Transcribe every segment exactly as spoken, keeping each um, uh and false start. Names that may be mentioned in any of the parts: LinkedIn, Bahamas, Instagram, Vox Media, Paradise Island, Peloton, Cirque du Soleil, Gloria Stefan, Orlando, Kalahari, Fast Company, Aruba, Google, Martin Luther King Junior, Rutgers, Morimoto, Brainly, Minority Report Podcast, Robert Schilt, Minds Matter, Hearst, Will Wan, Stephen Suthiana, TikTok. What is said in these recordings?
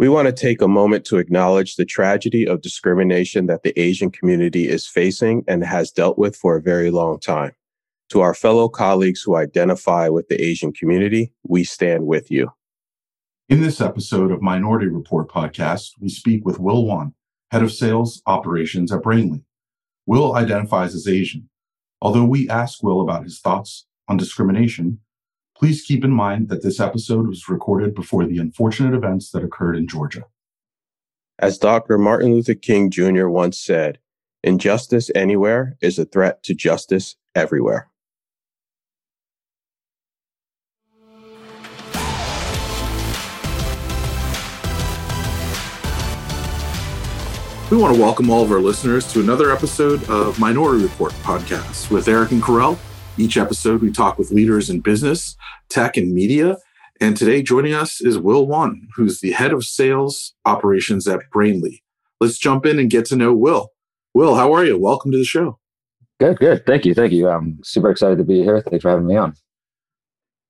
We want to take a moment to acknowledge the tragedy of discrimination that the Asian community is facing and has dealt with for a very long time. To our fellow colleagues who identify with the Asian community, we stand with you. In this episode of Minority Report Podcast, we speak with Will Wan, head of sales operations at Brainly. Will identifies as Asian. Although we ask Will about his thoughts on discrimination, please keep in mind that this episode was recorded before the unfortunate events that occurred in Georgia. As Doctor Martin Luther King Junior once said, "Injustice anywhere is a threat to justice everywhere." We want to welcome all of our listeners to another episode of Minority Report Podcast with Eric and Corell. Each episode, we talk with leaders in business, tech, and media. And today, joining us is Will Wan, who's the head of sales operations at Brainly. Let's jump in and get to know Will. Will, how are you? Welcome to the show. Good, good. Thank you, thank you. I'm super excited to be here. Thanks for having me on.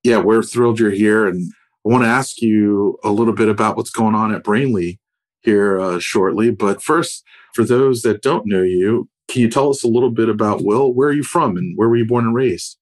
Yeah, we're thrilled you're here. And I want to ask you a little bit about what's going on at Brainly here uh, shortly. But first, for those that don't know you, can you tell us a little bit about Will? Where are you from and where were you born and raised?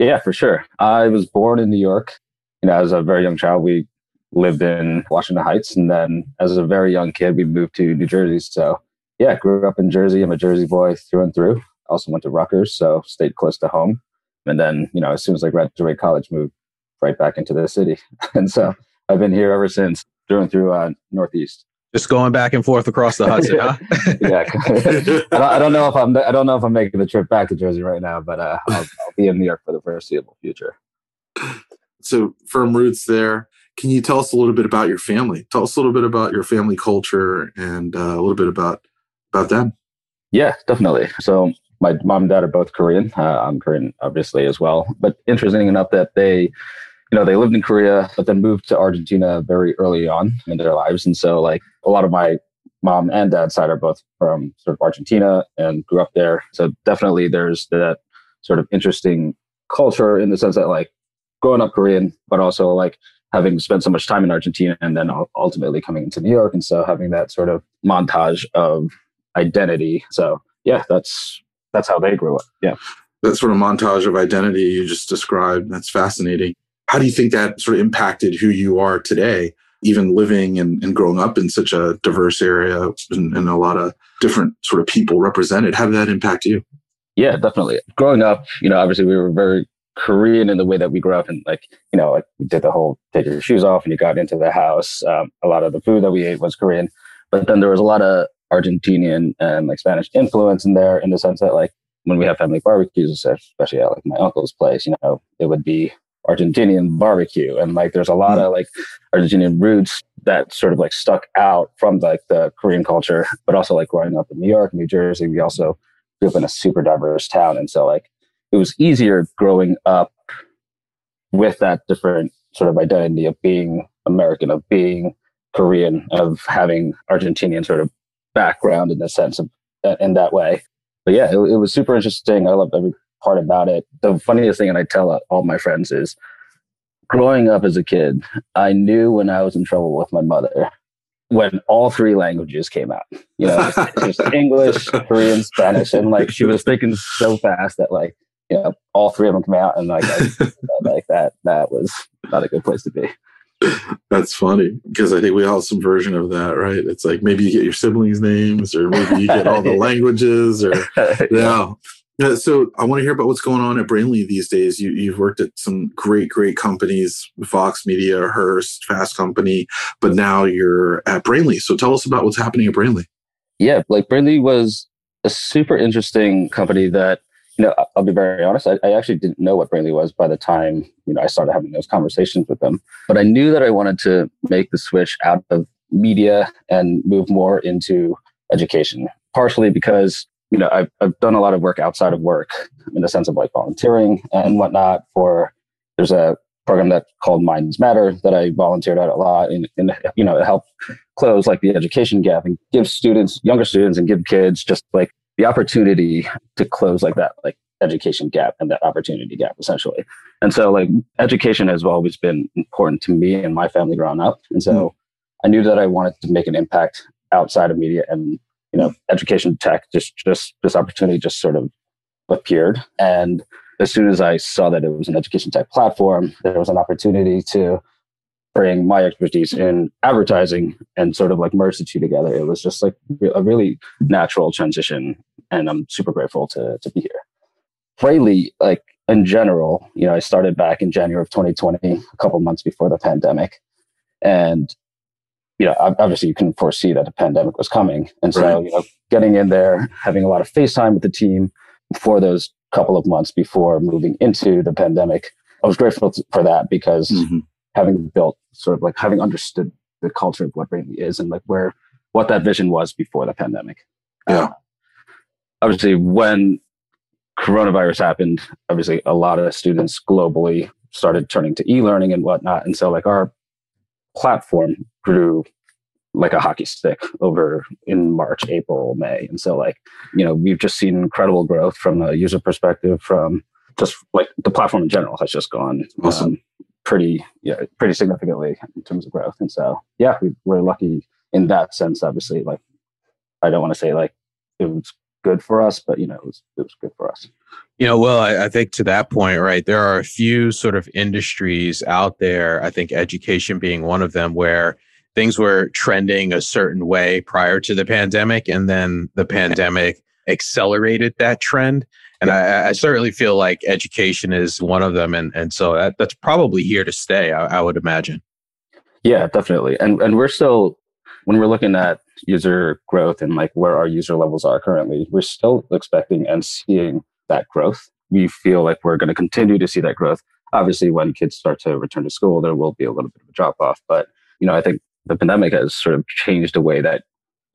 Yeah, for sure. I was born in New York. You know, as a very young child, we lived in Washington Heights. And then as a very young kid, we moved to New Jersey. So yeah, grew up in Jersey. I'm a Jersey boy through and through. Also went to Rutgers, so stayed close to home. And then, you know, as soon as I graduated college, moved right back into the city. And so I've been here ever since, through and through uh, Northeast. Just going back and forth across the Hudson, huh? Yeah, I don't know if I'm. I don't know if I'm making the trip back to Jersey right now, but uh, I'll, I'll be in New York for the foreseeable future. So, firm roots there. Can you tell us a little bit about your family? Tell us a little bit about your family culture and uh, a little bit about about them. Yeah, definitely. So, my mom and dad are both Korean. Uh, I'm Korean, obviously, as well. But interesting enough that they. You know, they lived in Korea, but then moved to Argentina very early on in their lives. And so, like, a lot of my mom and dad's side are both from sort of Argentina and grew up there. So definitely there's that sort of interesting culture in the sense that, like, growing up Korean, but also, like, having spent so much time in Argentina and then ultimately coming into New York. And so having that sort of montage of identity. So, yeah, that's that's how they grew up. Yeah. That sort of montage of identity you just described, that's fascinating. How do you think that sort of impacted who you are today, even living and, and growing up in such a diverse area and, and a lot of different sort of people represented? How did that impact you? Yeah, definitely. Growing up, you know, obviously we were very Korean in the way that we grew up and, like, you know, like we did the whole take your shoes off and you got into the house. Um, a lot of the food that we ate was Korean, but then there was a lot of Argentinian and, like, Spanish influence in there in the sense that, like, when we have family barbecues, especially at, like, my uncle's place, you know, it would be Argentinian barbecue, and, like, there's a lot of, like, Argentinian roots that sort of, like, stuck out from, like, the Korean culture, but also, like, growing up in New York, New Jersey, we also grew up in a super diverse town, and so, like, it was easier growing up with that different sort of identity of being American, of being Korean, of having Argentinian sort of background in the sense of in that way. But yeah, it, it was super interesting. I loved every part about it. The funniest thing, and I tell all my friends, is growing up as a kid, I knew when I was in trouble with my mother when all three languages came out, you know, just English, Korean, Spanish. And, like, she was thinking so fast that, like, you know, all three of them came out. And, like, I, like that, that was not a good place to be. That's funny, because I think we all have some version of that, right? It's like maybe you get your siblings' names, or maybe you get all the languages, or, yeah. yeah. So I want to hear about what's going on at Brainly these days. You, you've worked at some great, great companies, Vox Media, Hearst, Fast Company, but now you're at Brainly. So tell us about what's happening at Brainly. Yeah, like, Brainly was a super interesting company that, you know, I'll be very honest, I, I actually didn't know what Brainly was by the time, you know, I started having those conversations with them. But I knew that I wanted to make the switch out of media and move more into education, partially because you know, I've, I've done a lot of work outside of work in the sense of, like, volunteering and whatnot for, there's a program that called Minds Matter that I volunteered at a lot and, and, you know, help close, like, the education gap and give students, younger students, and give kids just, like, the opportunity to close, like, that, like, education gap and that opportunity gap, essentially. And so, like, education has always been important to me and my family growing up. And so I knew that I wanted to make an impact outside of media, and, you know, education tech, just, just this opportunity just sort of appeared. And as soon as I saw that it was an education tech platform, there was an opportunity to bring my expertise in advertising and sort of like merge the two together. It was just like a really natural transition, and I'm super grateful to to be here. Brainly, like in general, you know, I started back in January of twenty twenty, a couple months before the pandemic, and you know, obviously you couldn't foresee that a pandemic was coming, and so right. you know, getting in there, having a lot of FaceTime with the team for those couple of months before moving into the pandemic, I was grateful for that because. Mm-hmm. Having built sort of like having understood the culture of what Brainly is and like where, what that vision was before the pandemic. Yeah. Uh, obviously when coronavirus happened, obviously a lot of students globally started turning to e-learning and whatnot. And so like our platform grew like a hockey stick over in March, April, May. And so like, you know, we've just seen incredible growth from a user perspective, from just like the platform in general has just gone. Awesome. Um, pretty yeah, pretty significantly in terms of growth. And so, yeah, we, we're lucky in that sense, obviously. Like, I don't want to say, like, it was good for us, but, you know, it was, it was good for us. You know, well, I, I think to that point, right, there are a few sort of industries out there, I think education being one of them, where things were trending a certain way prior to the pandemic, and then the pandemic accelerated that trend. And I, I certainly feel like education is one of them. And, and so that, that's probably here to stay, I, I would imagine. Yeah, definitely. And and we're still, when we're looking at user growth and like where our user levels are currently, we're still expecting and seeing that growth. We feel like we're going to continue to see that growth. Obviously, when kids start to return to school, there will be a little bit of a drop off. But, you know, I think the pandemic has sort of changed the way that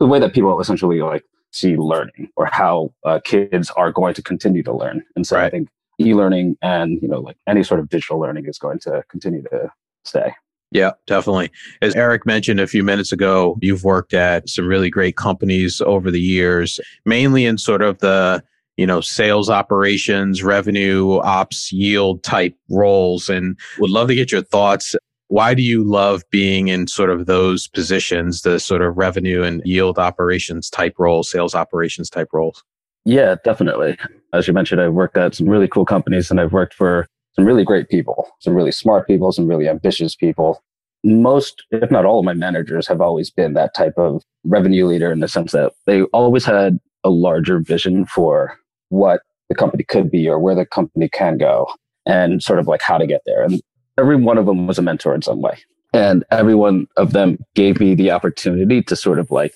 the way that people essentially like see learning or how uh, kids are going to continue to learn. And so right. I think e-learning and, you know, like any sort of digital learning is going to continue to stay. Yeah, definitely. As Eric mentioned a few minutes ago, you've worked at some really great companies over the years, mainly in sort of the, you know, sales operations, revenue, ops, yield type roles. And would love to get your thoughts. Why do you love being in sort of those positions, the sort of revenue and yield operations type roles, sales operations type roles? Yeah, definitely. As you mentioned, I've worked at some really cool companies, and I've worked for some really great people, some really smart people, some really ambitious people. Most, if not all of my managers have always been that type of revenue leader, in the sense that they always had a larger vision for what the company could be or where the company can go and sort of like how to get there. And every one of them was a mentor in some way. And every one of them gave me the opportunity to sort of like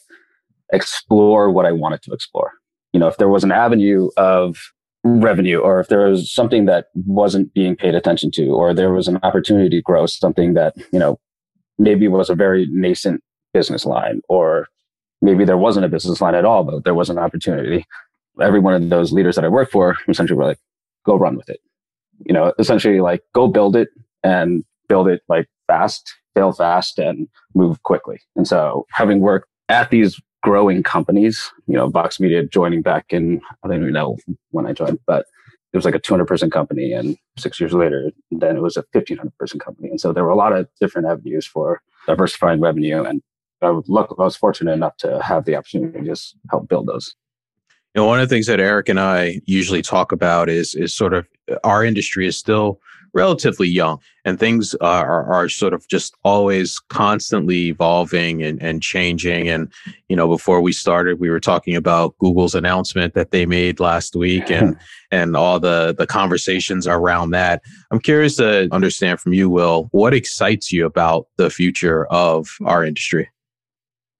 explore what I wanted to explore. You know, if there was an avenue of revenue, or if there was something that wasn't being paid attention to, or there was an opportunity to grow something that, you know, maybe was a very nascent business line, or maybe there wasn't a business line at all, but there was an opportunity. Every one of those leaders that I worked for essentially were like, go run with it. You know, essentially like go build it. And build it like fast, fail fast, and move quickly. And so, having worked at these growing companies, you know, Vox Media joining back in, I don't even know when I joined, but it was like a two hundred person company. And six years later, then it was a fifteen hundred person company. And so, there were a lot of different avenues for diversifying revenue. And I was, lucky, I was fortunate enough to have the opportunity to just help build those. You know, one of the things that Eric and I usually talk about is is sort of our industry is still relatively young, and things are, are sort of just always constantly evolving and, and changing. And, you know, before we started, we were talking about Google's announcement that they made last week and and all the, the conversations around that. I'm curious to understand from you, Will, what excites you about the future of our industry?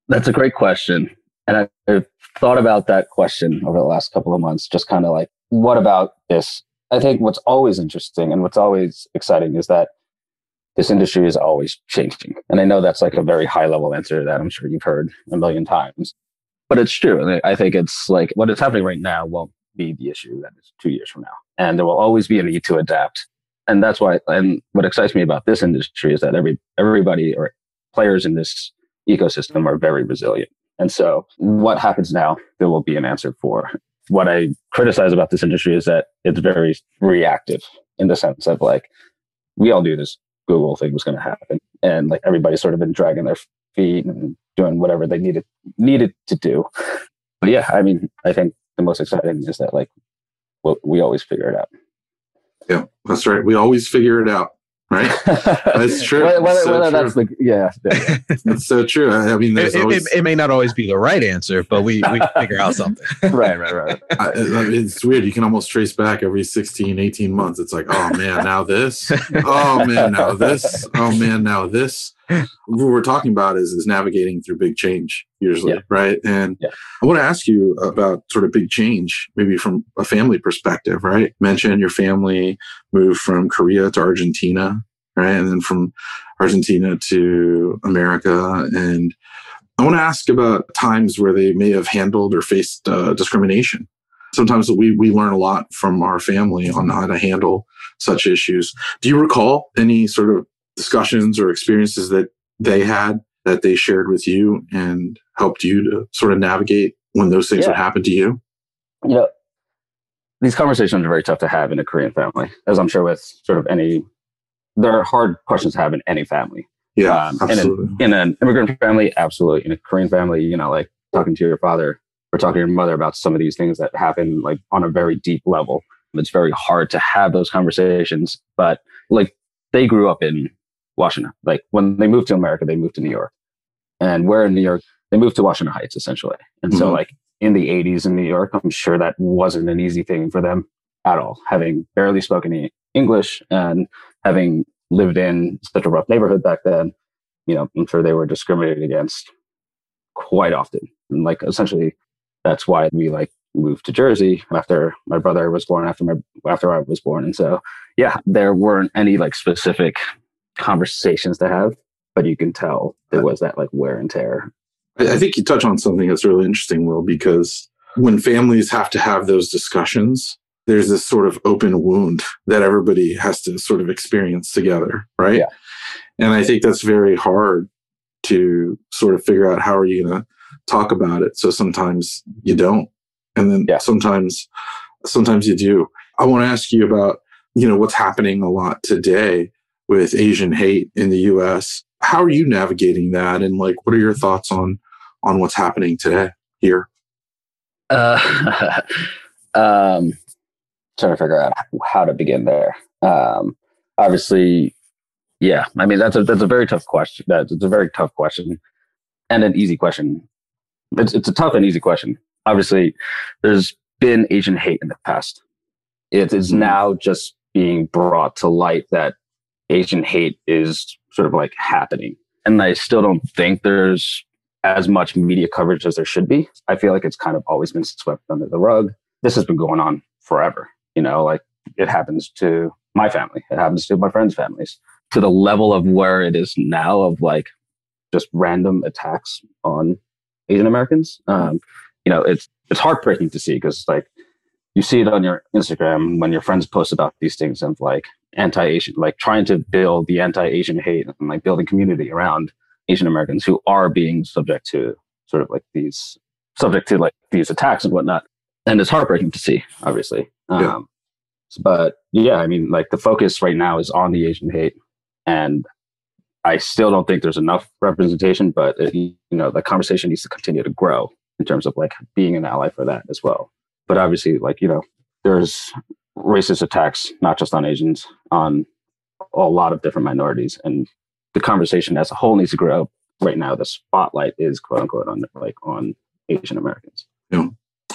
That's a great question. And I've thought about that question over the last couple of months, just kind of like, what about this? I think what's always interesting and what's always exciting is that this industry is always changing. And I know that's like a very high level answer that I'm sure you've heard a million times, but it's true. And I think it's like what is happening right now won't be the issue that is two years from now. And there will always be a need to adapt. And that's why, and what excites me about this industry is that every everybody or players in this ecosystem are very resilient. And so what happens now, there will be an answer for. What I criticize about this industry is that it's very reactive, in the sense of like, we all knew this Google thing was going to happen. And like everybody's sort of been dragging their feet and doing whatever they needed needed to do. But yeah, I mean, I think the most exciting is that, like, well, we always figure it out. Yeah, that's right. We always figure it out, right? That's true. Whether, whether, so whether true. That's the, yeah, yeah. That's so true. I mean, it, always... it, it may not always be the right answer, but we, we figure out something. Right, right, right. I, I mean, it's weird. You can almost trace back every sixteen, eighteen months. It's like, oh man, now this. Oh man, now this. Oh man, now this. What we're talking about is, is navigating through big change usually, yeah. right? And yeah. I want to ask you about sort of big change, maybe from a family perspective, right? Mention your family moved from Korea to Argentina, right? And then from Argentina to America. And I want to ask about times where they may have handled or faced uh, discrimination. Sometimes we, we learn a lot from our family on how to handle such issues. Do you recall any sort of discussions or experiences that they had that they shared with you and helped you to sort of navigate when those things yeah. would happen to you? You know, these conversations are very tough to have in a Korean family, as I'm sure with sort of any, they're hard questions to have in any family. Yeah, um, absolutely. In, a, in an immigrant family, absolutely. In a Korean family, you know, like talking to your father or talking to your mother about some of these things that happen like on a very deep level. It's very hard to have those conversations, but like they grew up in Washington. Like when they moved to America, they moved to New York, and we're in New York. They moved to Washington Heights, essentially. And mm-hmm. so, like in the eighties in New York, I'm sure that wasn't an easy thing for them at all, having barely spoken English and having lived in such a rough neighborhood back then. You know, I'm sure they were discriminated against quite often. And like essentially, that's why we like moved to Jersey after my brother was born, after my after I was born. And so, yeah, there weren't any like specific conversations to have, but you can tell there was that like wear and tear. I think you touch on something that's really interesting, Will, because when families have to have those discussions, there's this sort of open wound that everybody has to sort of experience together, right? Yeah. And I think that's very hard to sort of figure out how are you going to talk about it. So sometimes you don't, and then yeah. sometimes sometimes you do. I want to ask you about, you know, what's happening a lot today with Asian hate in the U S. How are you navigating that? And like, what are your thoughts on, on what's happening today here? Uh, um, trying to figure out how to begin there. Um, obviously, yeah. I mean, that's a, that's a very tough question. That's it's a very tough question and an easy question. It's, it's a tough and easy question. Obviously, there's been Asian hate in the past. It is now just being brought to light that Asian hate is sort of like happening. And I still don't think there's as much media coverage as there should be. I feel like it's kind of always been swept under the rug. This has been going on forever. You know, like it happens to my family. It happens to my friends' families. To the level of where it is now of like just random attacks on Asian Americans. Um, you know, it's it's heartbreaking to see because like you see it on your Instagram when your friends post about these things and like, anti-Asian, like trying to build the anti-Asian hate and like building community around Asian Americans who are being subject to sort of like these, subject to like these attacks and whatnot. And it's heartbreaking to see, obviously. Yeah. Um, but yeah, I mean, like the focus right now is on the Asian hate. And I still don't think there's enough representation, but it, you know, the conversation needs to continue to grow in terms of like being an ally for that as well. But obviously, like, you know, there's racist attacks, not just on Asians, on a lot of different minorities. And the conversation as a whole needs to grow. Right now, the spotlight is quote unquote on like on Asian Americans. Yeah.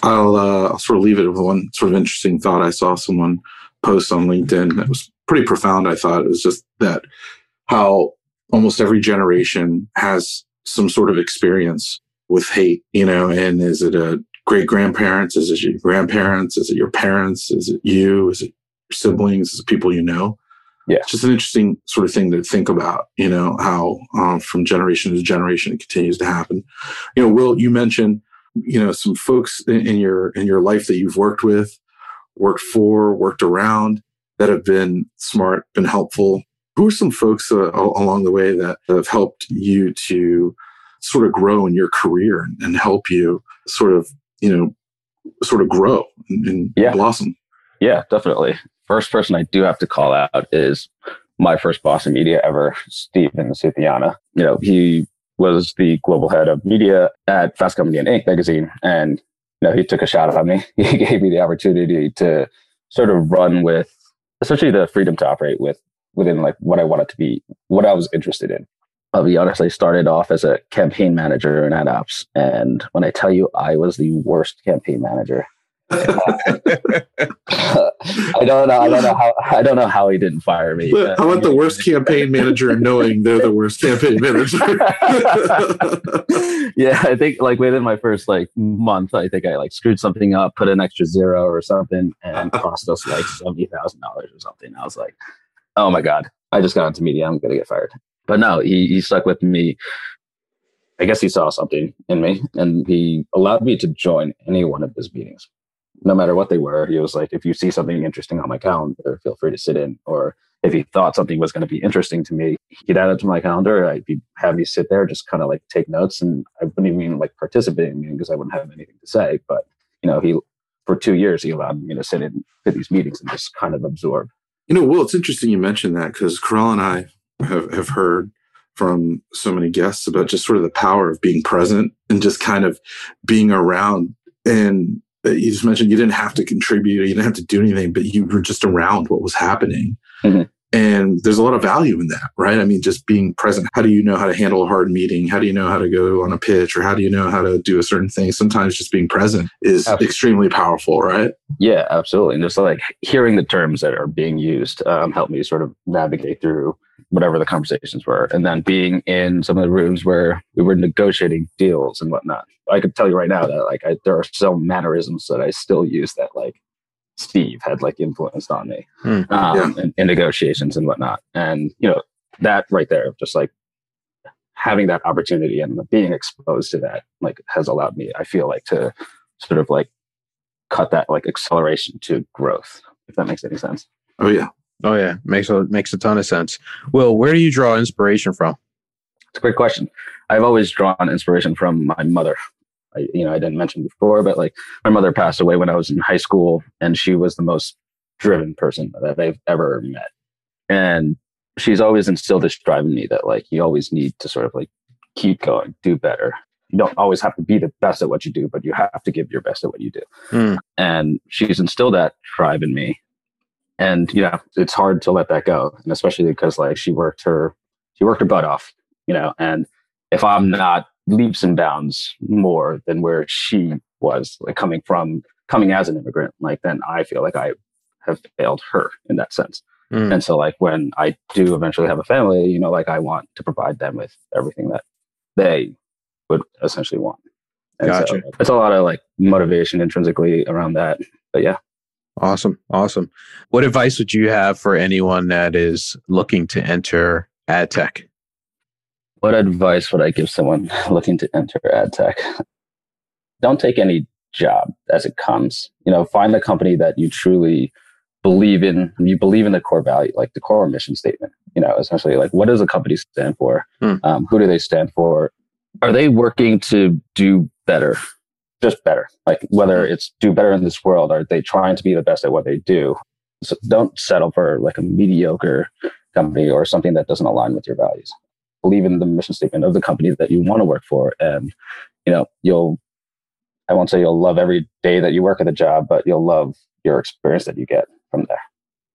I'll, uh, I'll sort of leave it with one sort of interesting thought. I saw someone post on LinkedIn that was pretty profound. I thought it was just that how almost every generation has some sort of experience with hate, you know, and is it a great-grandparents? Is it your grandparents? Is it your parents? Is it you? Is it your siblings? Is it people you know? Yeah. It's just an interesting sort of thing to think about, you know, how um, from generation to generation it continues to happen. You know, Will, you mentioned, you know, some folks in, in your in your life that you've worked with, worked for, worked around that have been smart, been helpful. Who are some folks uh, along the way that have helped you to sort of grow in your career and, and help you sort of you know, sort of grow and, and yeah. blossom. Yeah, definitely. First person I do have to call out is my first boss in media ever, Stephen Suthiana. You know, he was the global head of media at Fast Company and Incorporated magazine. And you know, he took a shot on me. He gave me the opportunity to sort of run with essentially the freedom to operate with within like what I wanted to be, what I was interested in. I'll be honest, I started off as a campaign manager in ad ops. And when I tell you I was the worst campaign manager, I don't know. I don't know how. I don't know how he didn't fire me. But I want the worst campaign manager, knowing they're the worst campaign manager. Yeah, I think like within my first like month, I think I like screwed something up, put an extra zero or something, and cost us like seventy thousand dollars or something. I was like, oh my god, I just got into media. I'm gonna get fired. But no, he he stuck with me. I guess he saw something in me, and he allowed me to join any one of his meetings. No matter what they were, he was like, if you see something interesting on my calendar, feel free to sit in. Or if he thought something was going to be interesting to me, he'd add it to my calendar. I'd be, have me sit there, just kind of like take notes. And I wouldn't even like participate in meetings because I wouldn't have anything to say. But, you know, he, for two years, he allowed me to sit in to these meetings and just kind of absorb. You know, Will, it's interesting you mentioned that because Carell and I have, have heard from so many guests about just sort of the power of being present and just kind of being around. And you just mentioned you didn't have to contribute, you didn't have to do anything, but you were just around what was happening. Mm-hmm. And there's a lot of value in that, right? I mean, just being present. How do you know how to handle a hard meeting? How do you know how to go on a pitch? Or how do you know how to do a certain thing? Sometimes just being present is absolutely. Extremely powerful, right? Yeah, absolutely. And just like hearing the terms that are being used um, helped me sort of navigate through whatever the conversations were. And then being in some of the rooms where we were negotiating deals and whatnot. I could tell you right now that like I, there are some mannerisms that I still use that like Steve had like influenced on me mm, um, yeah. in, in negotiations and whatnot. And, you know, that right there, just like having that opportunity and being exposed to that, like has allowed me, I feel like, to sort of like cut that like acceleration to growth, if that makes any sense. Oh, yeah. Oh, yeah. Makes a, makes a ton of sense. Will, where do you draw inspiration from? It's a great question. I've always drawn inspiration from my mother. I, you know, I didn't mention before, but like my mother passed away when I was in high school, and she was the most driven person that I've ever met. And she's always instilled this drive in me that like you always need to sort of like keep going, do better. You don't always have to be the best at what you do, but you have to give your best at what you do. Mm. And she's instilled that drive in me. And, you know, it's hard to let that go. And especially because like she worked her, she worked her butt off, you know, and if I'm not leaps and bounds more than where she was, like coming from, coming as an immigrant, like then I feel like I have failed her in that sense. Mm. And so like when I do eventually have a family, you know, like I want to provide them with everything that they would essentially want. And gotcha. So it's a lot of like motivation intrinsically around that. But yeah. Awesome. Awesome. What advice would you have for anyone that is looking to enter ad tech? What advice would I give someone looking to enter ad tech? Don't take any job as it comes. You know, find a company that you truly believe in. You believe in the core value, like the core mission statement, you know, essentially like what does a company stand for? Hmm. Um, who do they stand for? Are they working to do better? Just better, like whether it's do better in this world, are they trying to be the best at what they do? So don't settle for like a mediocre company or something that doesn't align with your values. Believe in the mission statement of the company that you want to work for, and you know you'll. I won't say you'll love every day that you work at the job, but you'll love your experience that you get from there.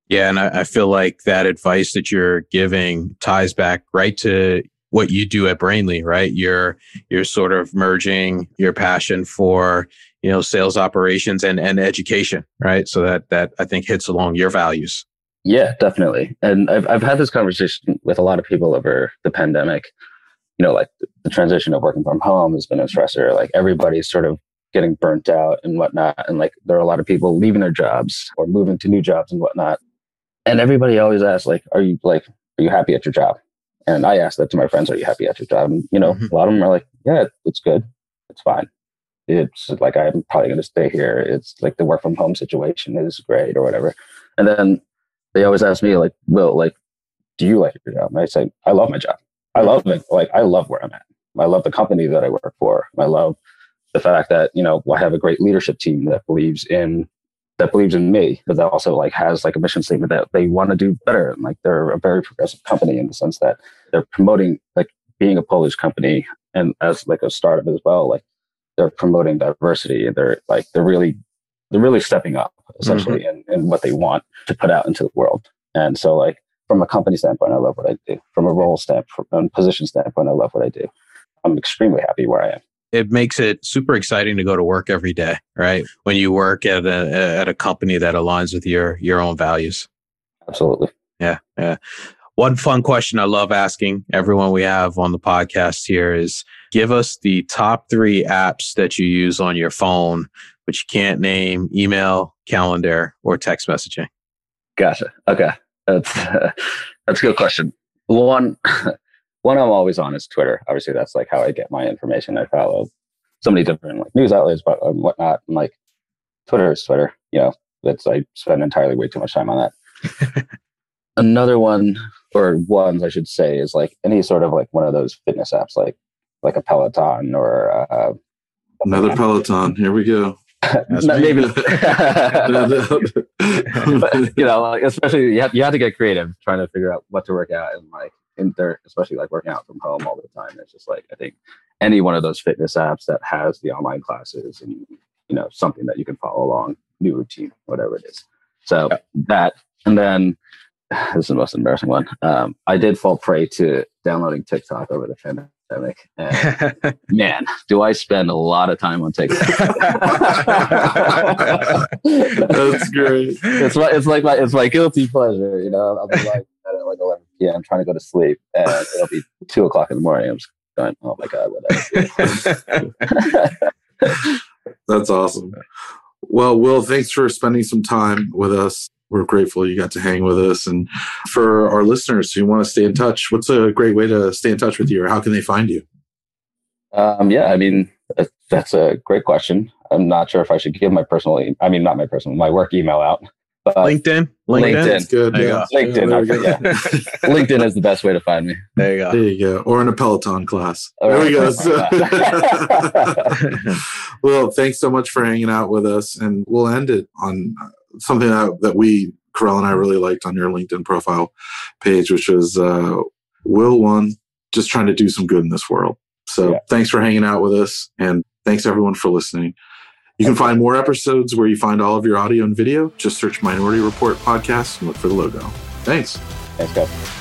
Yeah, and I, I feel like that advice that you're giving ties back right to what you do at Brainly, right? You're you're sort of merging your passion for, you know, sales operations and, and education, right? So that that I think hits along your values. Yeah, definitely. And I've I've had this conversation with a lot of people over the pandemic. You know, like the transition of working from home has been a stressor. Like everybody's sort of getting burnt out and whatnot. And like there are a lot of people leaving their jobs or moving to new jobs and whatnot. And everybody always asks, like, are you like, are you happy at your job? And I asked that to my friends, are you happy at your job? And, you know, mm-hmm. a lot of them are like, yeah, it's good. It's fine. It's like, I'm probably going to stay here. It's like the work from home situation is great or whatever. And then they always ask me like, Will, like, do you like your job? And I say, I love my job. I love it. Like, I love where I'm at. I love the company that I work for. I love the fact that, you know, I have a great leadership team that believes in that believes in me, but that also like has like a mission statement that they want to do better. And like they're a very progressive company in the sense that they're promoting like being a Polish company and as like a startup as well, like they're promoting diversity and they're like, they're really, they're really stepping up essentially mm-hmm. in, in what they want to put out into the world. And so like from a company standpoint, I love what I do. From a role standpoint and position standpoint, I love what I do. I'm extremely happy where I am. It makes it super exciting to go to work every day, right? When you work at a at a company that aligns with your your own values. Absolutely. Yeah, yeah. One fun question I love asking everyone we have on the podcast here is, give us the top three apps that you use on your phone, but you can't name email, calendar, or text messaging. Gotcha. Okay. That's, uh, that's a good question. One... One I'm always on is Twitter. Obviously, that's like how I get my information. I follow so many different like news outlets, but um, whatnot. And like Twitter is Twitter. You know, that's I spend entirely way too much time on that. Another one, or ones I should say, is like any sort of like one of those fitness apps, like like a Peloton or uh, another Peloton. Here we go. Maybe, but, you know, like, especially you have you have to get creative trying to figure out what to work out and like. And they're especially like working out from home all the time. It's just like, I think any one of those fitness apps that has the online classes and, you know, something that you can follow along, new routine, whatever it is. So yeah. that, and then this is the most embarrassing one. Um, I did fall prey to downloading TikTok over the pandemic. And man, do I spend a lot of time on TikTok. That's great. It's like, it's like my, it's my guilty pleasure, you know, I'll be like, at like eleven p.m. I'm trying to go to sleep and it'll be two o'clock in the morning. I'm just going, oh my God, whatever. That's awesome. Well, Will, thanks for spending some time with us. We're grateful you got to hang with us. And for our listeners who want to stay in touch, what's a great way to stay in touch with you or how can they find you? Um, yeah, I mean, that's a great question. I'm not sure if I should give my personal, e- I mean, not my personal, my work email out. Uh, LinkedIn? LinkedIn. LinkedIn. Good. Yeah. LinkedIn. Yeah, yeah. LinkedIn is the best way to find me. There you go. There you go. Or in a Peloton class. Or there we go. Well, thanks so much for hanging out with us. And we'll end it on something that, that we, Corell and I, really liked on your LinkedIn profile page, which was uh, Will Wan, just trying to do some good in this world. So yeah. Thanks for hanging out with us. And thanks, everyone, for listening. You can find more episodes where you find all of your audio and video. Just search Minority Report Podcast and look for the logo. Thanks. Thanks, guys.